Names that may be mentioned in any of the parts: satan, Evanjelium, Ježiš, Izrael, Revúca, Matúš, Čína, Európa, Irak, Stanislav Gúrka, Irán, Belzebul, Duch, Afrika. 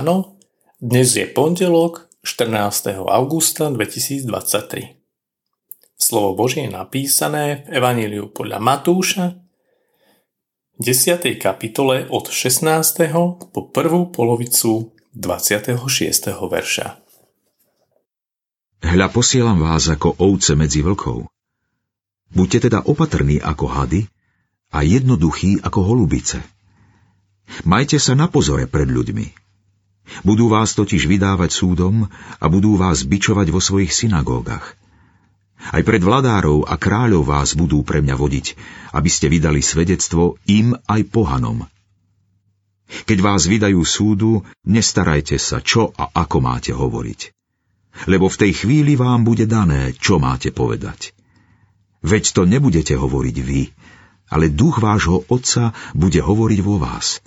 ráno, dnes je pondelok 14. augusta 2023. Slovo Božie je napísané v Evanjeliu podľa Matúša, 10. kapitole od 16. po prvú polovicu 26. verša. Hľa, posielam vás ako ovce medzi vlkov. Buďte teda opatrní ako hady a jednoduchí ako holubice. Majte sa na pozore pred ľuďmi. Budú vás totiž vydávať súdom a budú vás bičovať vo svojich synagógach. Aj pred vladárov a kráľov vás budú pre mňa vodiť, aby ste vydali svedectvo im aj pohanom. Keď vás vydajú súdu, nestarajte sa, čo a ako máte hovoriť. Lebo v tej chvíli vám bude dané, čo máte povedať. Veď to nebudete hovoriť vy, ale duch vášho otca bude hovoriť vo vás.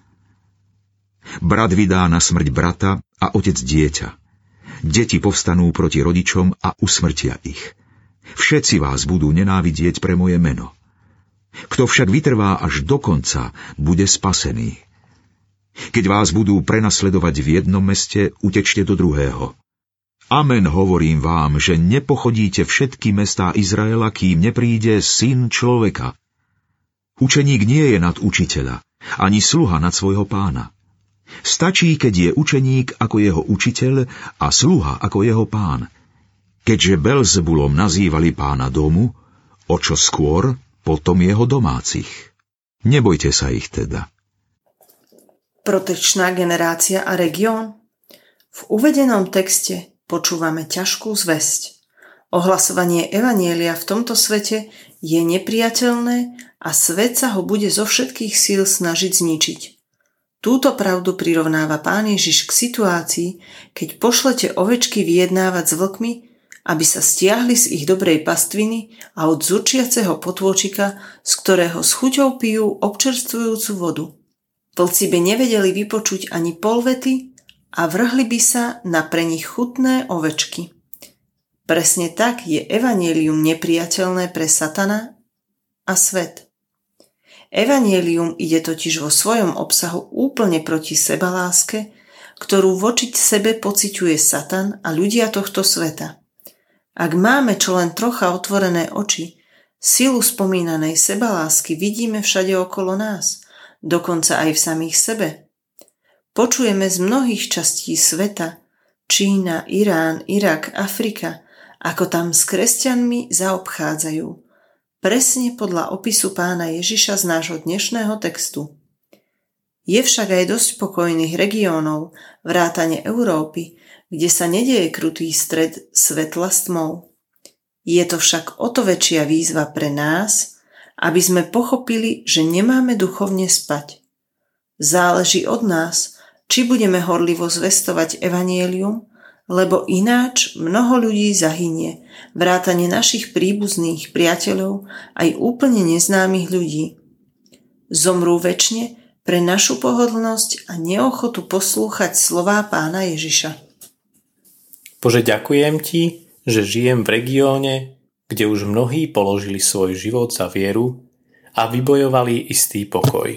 Brat vydá na smrť brata a otec dieťa. Deti povstanú proti rodičom a usmrtia ich. Všetci vás budú nenávidieť pre moje meno. Kto však vytrvá až do konca, bude spasený. Keď vás budú prenasledovať v jednom meste, utečte do druhého. Amen, hovorím vám, že nepochodíte všetky mestá Izraela, kým nepríde Syn človeka. Učeník nie je nad učiteľa, ani sluha nad svojho pána. Stačí, keď je učeník ako jeho učiteľ a sluha ako jeho pán. Keďže Belzebulom nazývali pána domu, o čo skôr potom jeho domácich. Nebojte sa ich teda. Protečná generácia a región. V uvedenom texte počúvame ťažkú zvesť. Ohlasovanie evanjelia v tomto svete je nepriateľné a svet sa ho bude zo všetkých síl snažiť zničiť. Túto pravdu prirovnáva Pán Ježiš k situácii, keď pošlete ovečky vyjednávať s vlkmi, aby sa stiahli z ich dobrej pastviny a od zúčiaceho potôčika, z ktorého s chuťou pijú občerstvujúcu vodu. Vlci by nevedeli vypočuť ani pol vety a vrhli by sa na pre nich chutné ovečky. Presne tak je evanjelium nepriateľné pre satana a svet. Evanjelium ide totiž vo svojom obsahu úplne proti sebaláske, ktorú voči sebe pociťuje satan a ľudia tohto sveta. Ak máme čo len trocha otvorené oči, silu spomínanej sebalásky vidíme všade okolo nás, dokonca aj v samých sebe. Počujeme z mnohých častí sveta, Čína, Irán, Irak, Afrika, ako tam s kresťanmi zaobchádzajú. Presne podľa opisu pána Ježiša z nášho dnešného textu. Je však aj dosť pokojných regiónov, vrátane Európy, kde sa nedeje krutý stred svetla s tmou. Je to však o to väčšia výzva pre nás, aby sme pochopili, že nemáme duchovne spať. Záleží od nás, či budeme horlivo zvestovať evanjelium, lebo ináč mnoho ľudí zahynie, vrátane našich príbuzných, priateľov, aj úplne neznámych ľudí. Zomrú večne pre našu pohodlnosť a neochotu poslúchať slová pána Ježiša. Bože, ďakujem ti, že žijem v regióne, kde už mnohí položili svoj život za vieru a vybojovali istý pokoj.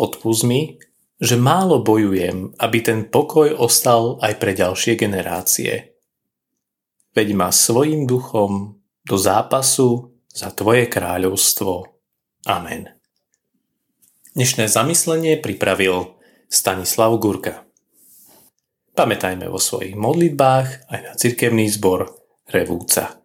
Odpusť mi, že málo bojujem, aby ten pokoj ostal aj pre ďalšie generácie. Veď ma svojím duchom do zápasu za tvoje kráľovstvo. Amen. Dnešné zamyslenie pripravil Stanislav Gúrka. Pamätajme vo svojich modlitbách aj na cirkevný zbor Revúca.